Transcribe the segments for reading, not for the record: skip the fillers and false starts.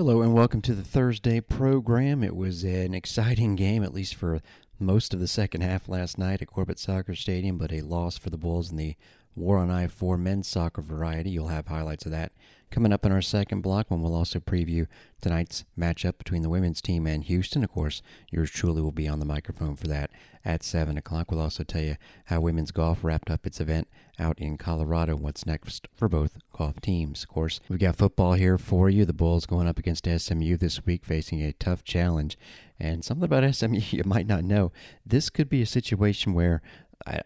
Hello and welcome to the Thursday program. It was an exciting game, at least for most of the second half last night at Corbett Soccer Stadium, but a loss for the Bulls in the War on I-4 men's soccer variety. You'll have highlights of that coming up in our second block when we'll also preview tonight's matchup between the women's team and Houston. Of course, yours truly will be on the microphone for that at 7 o'clock. We'll also tell you how women's golf wrapped up its event out in Colorado, what's next for both golf teams. Of course, we've got football here for you. The Bulls going up against SMU this week, facing a tough challenge. And something about SMU you might not know, this could be a situation where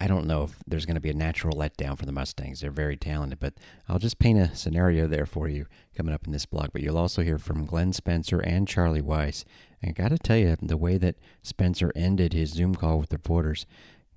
I don't know if there's going to be a natural letdown for the Mustangs. They're very talented, but I'll just paint a scenario there for you coming up in this blog. But you'll also hear from Glenn Spencer and Charlie Weiss. And I got to tell you, the way that Spencer ended his Zoom call with the reporters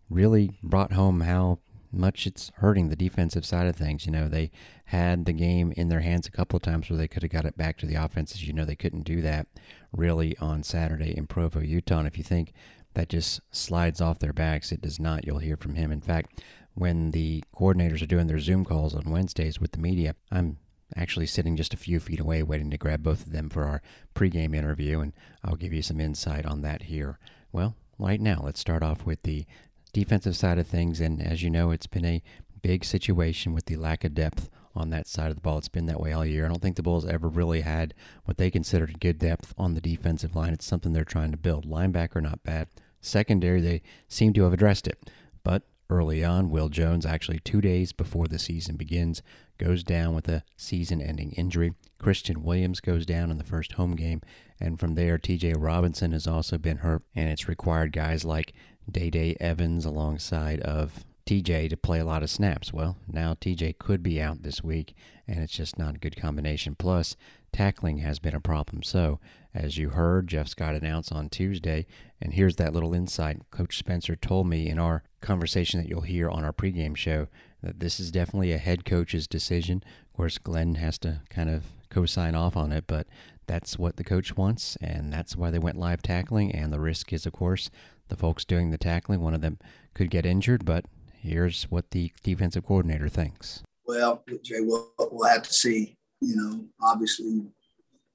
really brought home how much it's hurting the defensive side of things. You know, they had the game in their hands a couple of times where they could have got it back to the offenses. You know, they couldn't do that really on Saturday in Provo, Utah. And if you think that just slides off their backs, it does not. You'll hear from him. In fact, when the coordinators are doing their Zoom calls on Wednesdays with the media, I'm actually sitting just a few feet away waiting to grab both of them for our pregame interview, and I'll give you some insight on that here. Well, right now, let's start off with the defensive side of things, and as you know, it's been a big situation with the lack of depth on that side of the ball. It's been that way all year. I don't think the Bulls ever really had what they considered good depth on the defensive line. It's something they're trying to build. Linebacker, not bad. Secondary, they seem to have addressed it. But early on, Will Jones, actually 2 days before the season begins, goes down with a season-ending injury. Christian Williams goes down in the first home game. And from there, TJ Robinson has also been hurt. And it's required guys like Day Day Evans alongside of TJ to play a lot of snaps. Well, now TJ could be out this week, and it's just not a good combination. Plus, tackling has been a problem. So, as you heard, Jeff Scott announced on Tuesday, and here's that little insight. Coach Spencer told me in our conversation that you'll hear on our pregame show that this is definitely a head coach's decision. Of course, Glenn has to kind of co-sign off on it, but that's what the coach wants, and that's why they went live tackling. And the risk is, of course, the folks doing the tackling, one of them could get injured, but here's what the defensive coordinator thinks. Well, Jay, we'll have to see. You know, obviously,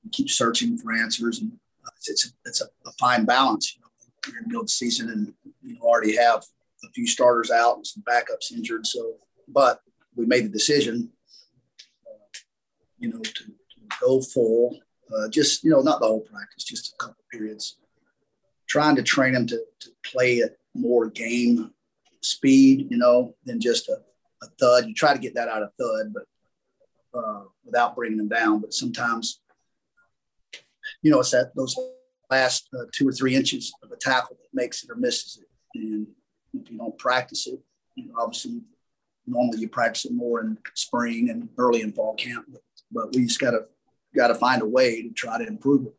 we keep searching for answers, and it's a fine balance. You know, we're in the middle of the season, and you know, already have a few starters out and some backups injured. So, but we made the decision, you know, to go full. Just you know, not the whole practice, just a couple periods. Trying to train them to play at more game speed, you know, than just a thud. You try to get that out of thud, but without bringing them down. But sometimes, you know, it's that those last 2 or 3 inches of a tackle that makes it or misses it. And if you don't practice it, you know, obviously, normally you practice it more in spring and early in fall camp. But we just got to find a way to try to improve it.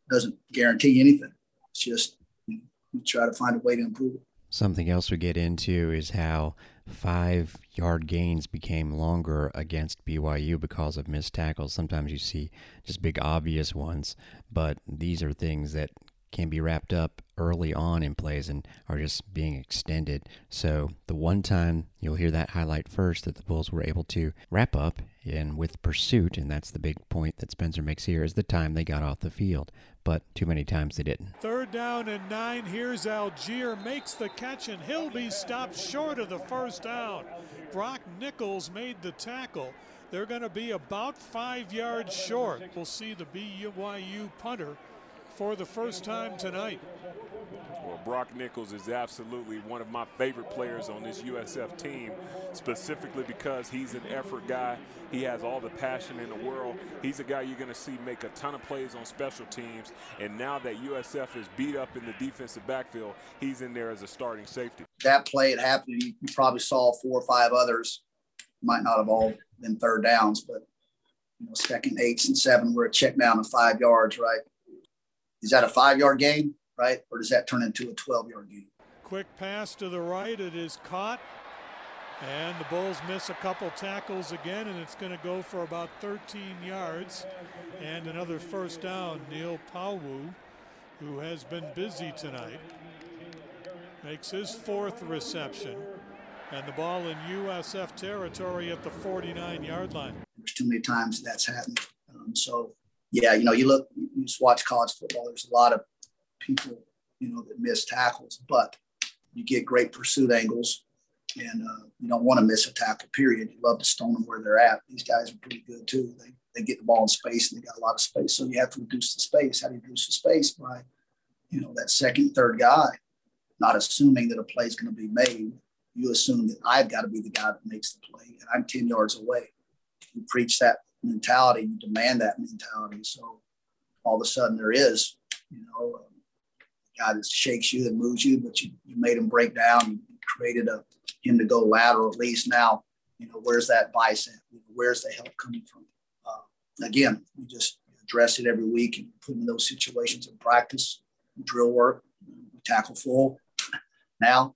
It doesn't guarantee anything. It's just you try to find a way to improve it. Something else we get into is how 5-yard gains became longer against BYU because of missed tackles. Sometimes you see just big obvious ones, but these are things that can be wrapped up early on in plays and are just being extended. So the one time you'll hear that highlight first that the Bulls were able to wrap up in with pursuit, and that's the big point that Spencer makes here, is the time they got off the field. But too many times they didn't. 3rd down and 9. Here's Algier, makes the catch, and he'll be stopped short of the first down. Brock Nichols made the tackle. They're going to be about 5 yards short. We'll see the BYU punter for the first time tonight. Well, Brock Nichols is absolutely one of my favorite players on this USF team, specifically because he's an effort guy. He has all the passion in the world. He's a guy you're going to see make a ton of plays on special teams, and now that USF is beat up in the defensive backfield, he's in there as a starting safety. That play had happened. You probably saw 4 or 5 others. Might not have all been 3rd downs, but you know, 2nd, 8th, and 7 were a check down of 5 yards, right? Is that a 5-yard gain, right? Or does that turn into a 12-yard gain? Quick pass to the right. It is caught. And the Bulls miss a couple tackles again, and it's going to go for about 13 yards. And another first down. Neil Pauwu, who has been busy tonight, makes his 4th reception. And the ball in USF territory at the 49-yard line. There's too many times that's happened. So yeah, you know, you look, you just watch college football. There's a lot of people, you know, that miss tackles, but you get great pursuit angles, and you don't want to miss a tackle, period. You love to stone them where they're at. These guys are pretty good too. They get the ball in space, and they got a lot of space. So you have to reduce the space. How do you reduce the space? By, you know, that second, third guy, not assuming that a play is going to be made. You assume that I've got to be the guy that makes the play, and I'm 10 yards away. You preach that mentality, you demand that mentality. So all of a sudden there is, you know, a guy that shakes you and moves you, but you made him break down. You created him to go lateral. At least now, you know, where's that bicep? Where's the help coming from? Again, we just address it every week and put in those situations in practice, drill work, tackle full. Now,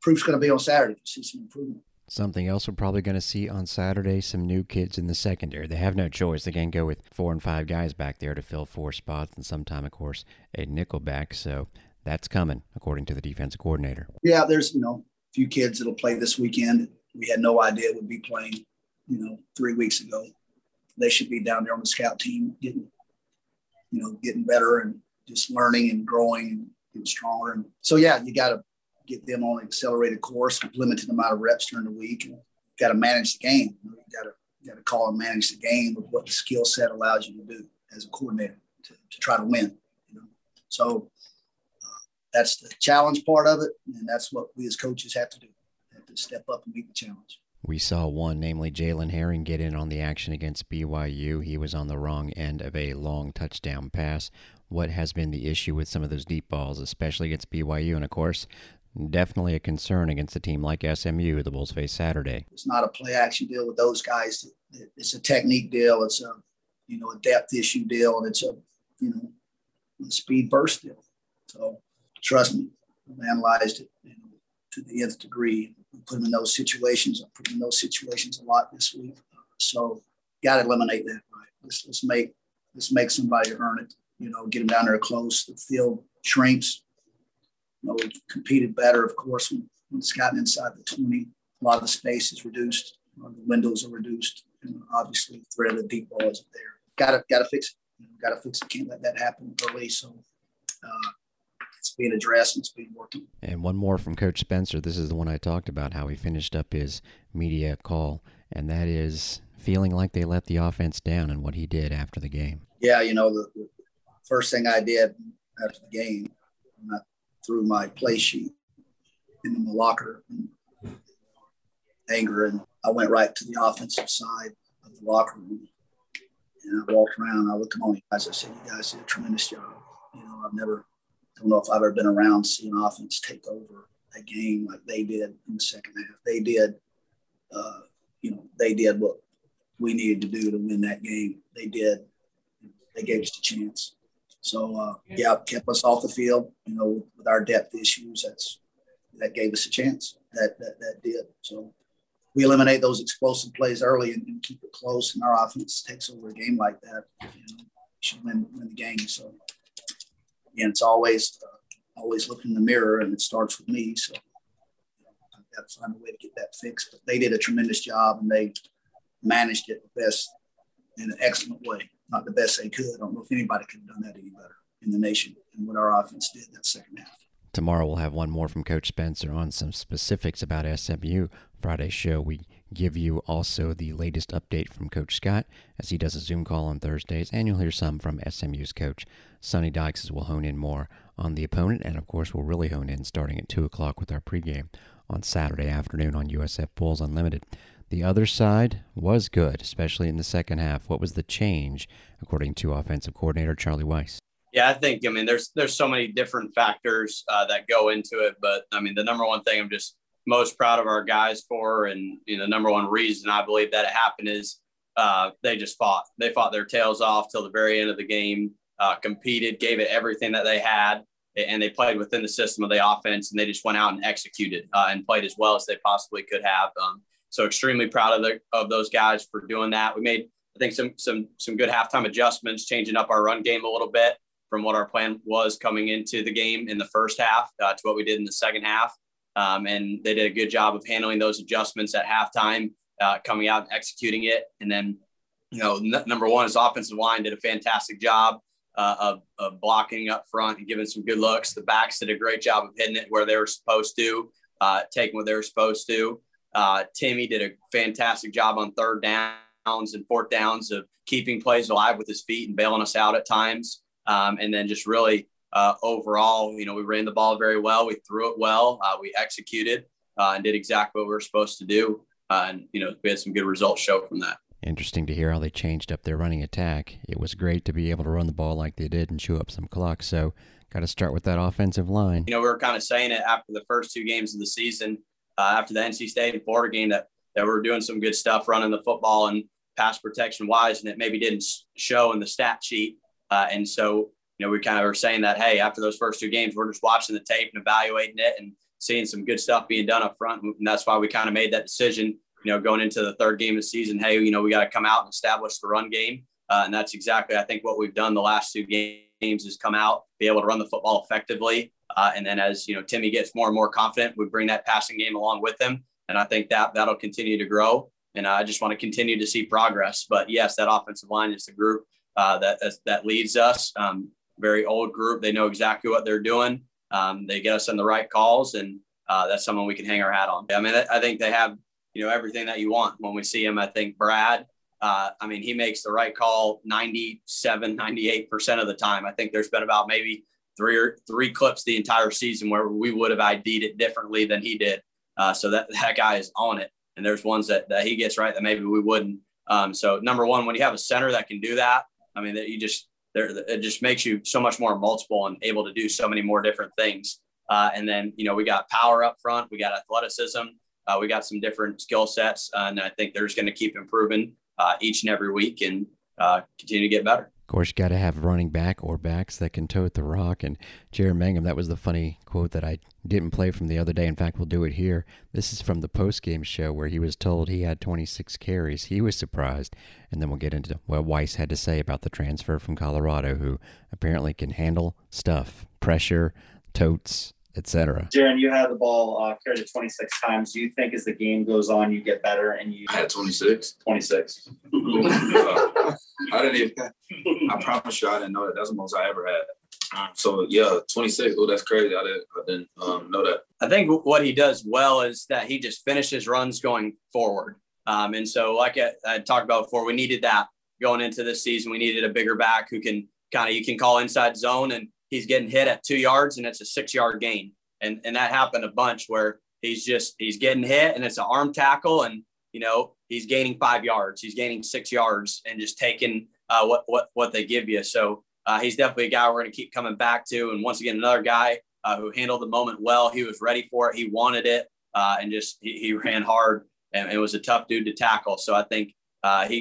proof's going to be on Saturday to see some improvement. Something else we're probably going to see on Saturday, some new kids in the secondary. They have no choice. They can't go with 4 and 5 guys back there to fill 4 spots, and sometime, of course, a nickel back. So that's coming, according to the defensive coordinator. Yeah, there's, you know, a few kids that'll play this weekend. We had no idea would be playing, you know, 3 weeks ago. They should be down there on the scout team getting, you know, getting better and just learning and growing and getting stronger. And so, yeah, you got to get them on an accelerated course, limited amount of reps during the week. You've got to manage the game. You've got to call and manage the game with what the skill set allows you to do as a coordinator to try to win. You know? So that's the challenge part of it, and that's what we as coaches have to do. We have to step up and meet the challenge. We saw one, namely Jalen Herring, get in on the action against BYU. He was on the wrong end of a long touchdown pass. What has been the issue with some of those deep balls, especially against BYU? And, of course, definitely a concern against a team like SMU the Bulls face Saturday. It's not a play-action deal with those guys. It's a technique deal. It's a, you know, a depth issue deal, and it's a, you know, a speed burst deal. So trust me, I've analyzed it, you know, to the nth degree. We put them in those situations. I put them in those situations a lot this week. So got to eliminate that. Right? Let's make somebody earn it. You know, get them down there close. The field shrinks. You know, we competed better, of course, when it's gotten inside the 20. A lot of the space is reduced. The windows are reduced. And obviously, the threat of the deep ball isn't there. Got to fix it. You know, got to fix it. Can't let that happen early. So it's being addressed and it's being worked on. And one more from Coach Spencer. This is the one I talked about, how he finished up his media call, and that is feeling like they let the offense down and what he did after the game. Yeah, you know, the first thing I did after the game, I threw my play sheet in the locker and anger, and I went right to the offensive side of the locker room, and I walked around. I looked at all the guys. I said, "You guys did a tremendous job. You know, I don't know if I've ever been around seeing offense take over a game like they did in the second half. They did, you know, they did what we needed to do to win that game. They did. They gave us the chance." So, yeah, kept us off the field, you know, with our depth issues. That gave us a chance. That did. So we eliminate those explosive plays early and keep it close, and our offense takes over a game like that. You know, should win the game. So, again, it's always look in the mirror, and it starts with me. So you know, I've got to find a way to get that fixed. But they did a tremendous job, and they managed it the best, in an excellent way. Not the best they could. I don't know if anybody could have done that any better in the nation than what our offense did that second half. Tomorrow we'll have one more from Coach Spencer on some specifics about SMU. Friday's show, we give you also the latest update from Coach Scott as he does a Zoom call on Thursdays, and you'll hear some from SMU's coach, Sonny Dykes, as we'll hone in more on the opponent, and of course we'll really hone in starting at 2 o'clock with our pregame on Saturday afternoon on USF Bulls Unlimited. The other side was good, especially in the second half. What was the change, according to offensive coordinator Charlie Weiss? Yeah, I think, I mean, there's so many different factors that go into it. But, I mean, the number one thing I'm just most proud of our guys for, and, you know, number one reason I believe that it happened is they just fought. They fought their tails off till the very end of the game, competed, gave it everything that they had, and they played within the system of the offense, and they just went out and executed and played as well as they possibly could have. So extremely proud of those guys for doing that. We made, I think, some good halftime adjustments, changing up our run game a little bit from what our plan was coming into the game in the first half to what we did in the second half. And they did a good job of handling those adjustments at halftime, coming out and executing it. And then you know, number one, his offensive line did a fantastic job of blocking up front and giving some good looks. The backs did a great job of hitting it where they were supposed to, taking what they were supposed to. Timmy did a fantastic job on third downs and fourth downs of keeping plays alive with his feet and bailing us out at times. And then just really overall, you know, we ran the ball very well. We threw it well. We executed and did exactly what we were supposed to do. And, you know, we had some good results show from that. Interesting to hear how they changed up their running attack. It was great to be able to run the ball like they did and chew up some clock. So got to start with that offensive line. You know, we were kind of saying it after the first two games of the season, after the NC State and Florida game, that we were doing some good stuff running the football and pass protection wise, and it maybe didn't show in the stat sheet. And so, you know, we kind of were saying that, hey, after those first two games, we're just watching the tape and evaluating it and seeing some good stuff being done up front. And that's why we kind of made that decision, you know, going into the third game of the season, hey, you know, we got to come out and establish the run game. And that's exactly, I think, what we've done the last two games is come out, be able to run the football effectively. And then as, you know, Timmy gets more and more confident, we bring that passing game along with him. And I think that'll continue to grow. And I just want to continue to see progress. But yes, that offensive line is the group that leads us. Very old group. They know exactly what they're doing. They get us on the right calls. And that's someone we can hang our hat on. I mean, I think they have, you know, everything that you want when we see him. I think Brad, I mean, he makes the right call 97, 98% of the time. I think there's been about maybe three clips the entire season where we would have ID'd it differently than he did. So that guy is on it. And there's ones that he gets right that maybe we wouldn't. So number one, when you have a center that can do that, I mean, that you just, it just makes you so much more multiple and able to do so many more different things. And then, you know, we got power up front, we got athleticism, we got some different skill sets, and I think they're just going to keep improving each and every week and continue to get better. Of course, you got to have running back or backs that can tote the rock. And Jerry Mangum, that was the funny quote that I didn't play from the other day. In fact, we'll do it here. This is from the post-game show where he was told he had 26 carries. He was surprised. And then we'll get into what Weiss had to say about the transfer from Colorado, who apparently can handle stuff, pressure, totes, etc. Jaren, you had the ball carried it 26 times. Do you think as the game goes on, you get better and you? I had 26. 26. I promise you, I didn't know that. That's the most I ever had. So yeah, 26. Oh, that's crazy. I didn't know that. I think what he does well is that he just finishes runs going forward. And so, like I talked about before, we needed that going into this season. We needed a bigger back who can you can call inside zone and. He's getting hit at 2 yards and it's a 6-yard gain. And that happened a bunch where he's getting hit and it's an arm tackle and, you know, he's gaining 5 yards, he's gaining 6 yards and just taking what they give you. So he's definitely a guy we're going to keep coming back to. And once again, another guy who handled the moment well. He was ready for it. He wanted it and just he ran hard and was a tough dude to tackle. So I think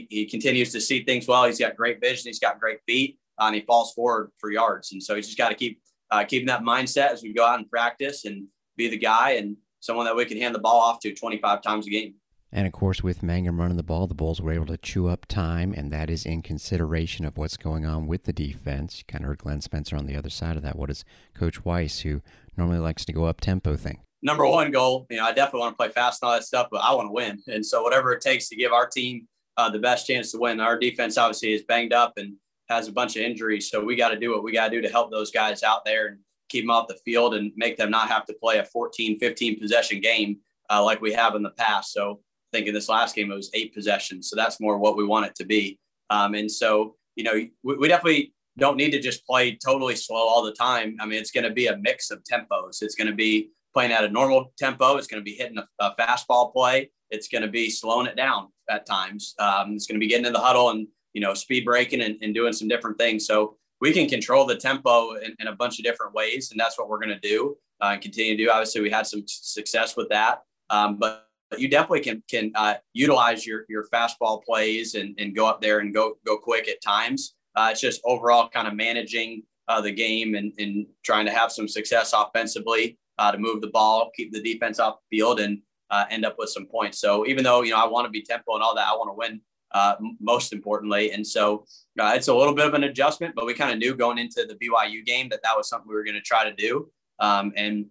he continues to see things well. He's got great vision. He's got great feet. And he falls forward for yards. And so he's just got to keep keeping that mindset as we go out and practice and be the guy and someone that we can hand the ball off to 25 times a game. And, of course, with Mangum running the ball, the Bulls were able to chew up time, and that is in consideration of what's going on with the defense. You kind of heard Glenn Spencer on the other side of that. What is Coach Weiss, who normally likes to go up-tempo thing? Number one goal, you know, I definitely want to play fast and all that stuff, but I want to win. And so whatever it takes to give our team the best chance to win. Our defense obviously is banged up and has a bunch of injuries. So we got to do what we got to do to help those guys out there and keep them off the field and make them not have to play a 14, 15 possession game like we have in the past. So I think in this last game, it was 8 possessions. So that's more what we want it to be. And so, you know, we definitely don't need to just play totally slow all the time. I mean, it's going to be a mix of tempos. It's going to be playing at a normal tempo. It's going to be hitting a fastball play. It's going to be slowing it down at times. It's going to be getting in the huddle and, you know, speed breaking and doing some different things. So we can control the tempo in a bunch of different ways. And that's what we're going to do and continue to do. Obviously, we had some success with that. But you definitely can utilize your fastball plays and go up there and go quick at times. It's just overall kind of managing the game and trying to have some success offensively to move the ball, keep the defense off the field and end up with some points. So even though, you know, I want to be tempo and all that, I want to win. Most importantly. And so it's a little bit of an adjustment, but we kind of knew going into the BYU game that was something we were going to try to do and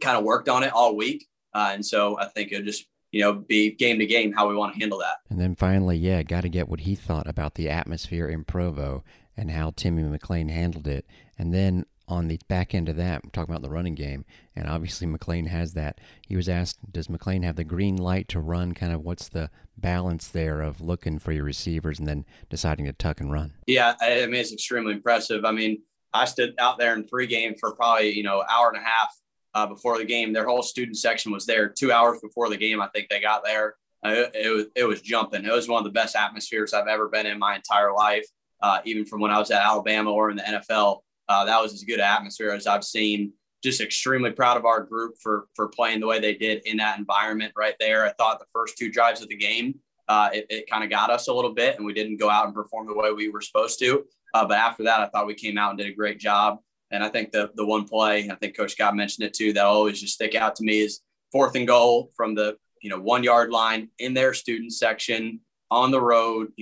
kind of worked on it all week. And so I think it'll just you know, be game to game how we want to handle that. And then finally, yeah, got to get what he thought about the atmosphere in Provo and how Timmy McClain handled it. And then on the back end of that, I'm talking about the running game, and obviously McClain has that. He was asked, does McClain have the green light to run? Kind of what's the balance there of looking for your receivers and then deciding to tuck and run? Yeah, I mean, it's extremely impressive. I mean, I stood out there in pregame for probably, you know, hour and a half before the game. Their whole student section was there 2 hours before the game. I think they got there. It was jumping. It was one of the best atmospheres I've ever been in my entire life, even from when I was at Alabama or in the NFL. That was as good an atmosphere as I've seen. Just extremely proud of our group for playing the way they did in that environment right there. I thought the first two drives of the game, it kind of got us a little bit, and we didn't go out and perform the way we were supposed to. But after that, I thought we came out and did a great job. And I think the one play, I think Coach Scott mentioned it too, that always just stick out to me is 4th and goal from the, 1 yard line in their student section on the road,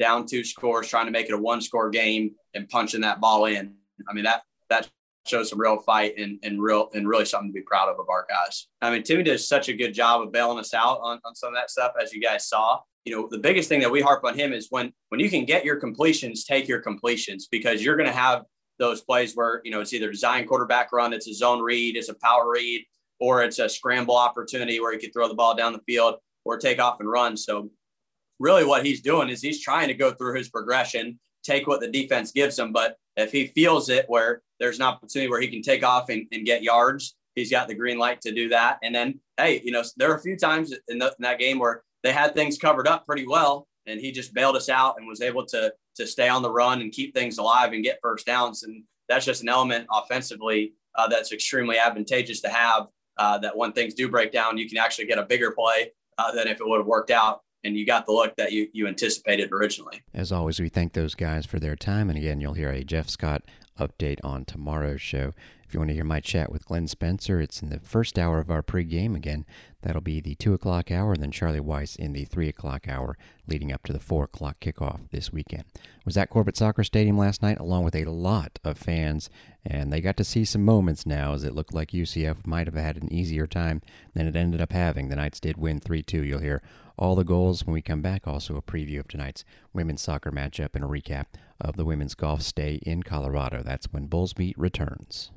down 2 scores, trying to make it a 1-score game and punching that ball in. I mean, that shows some real fight and really something to be proud of our guys. I mean, Timmy does such a good job of bailing us out on some of that stuff, as you guys saw. The biggest thing that we harp on him is when you can get your completions, take your completions, because you're going to have those plays where, it's either design quarterback run, it's a zone read, it's a power read, or it's a scramble opportunity where you could throw the ball down the field or take off and run. So really what he's doing is he's trying to go through his progression, take what the defense gives him. But if he feels it where there's an opportunity where he can take off and get yards, he's got the green light to do that. And then, hey, there are a few times in that game where they had things covered up pretty well, and he just bailed us out and was able to stay on the run and keep things alive and get first downs. And that's just an element offensively that's extremely advantageous to have, that when things do break down, you can actually get a bigger play than if it would have worked out and you got the look that you anticipated originally. As always, we thank those guys for their time. And again, you'll hear a Jeff Scott update on tomorrow's show. If you want to hear my chat with Glenn Spencer, it's in the first hour of our pregame. Again, that'll be the 2 o'clock hour, and then Charlie Weiss in the 3 o'clock hour leading up to the 4 o'clock kickoff this weekend. I was at Corbett Soccer Stadium last night along with a lot of fans, and they got to see some moments now, as it looked like UCF might have had an easier time than it ended up having. The Knights did win 3-2. You'll hear all the goals when we come back. Also a preview of tonight's women's soccer matchup and a recap of the women's golf stay in Colorado. That's when Bulls Beat returns.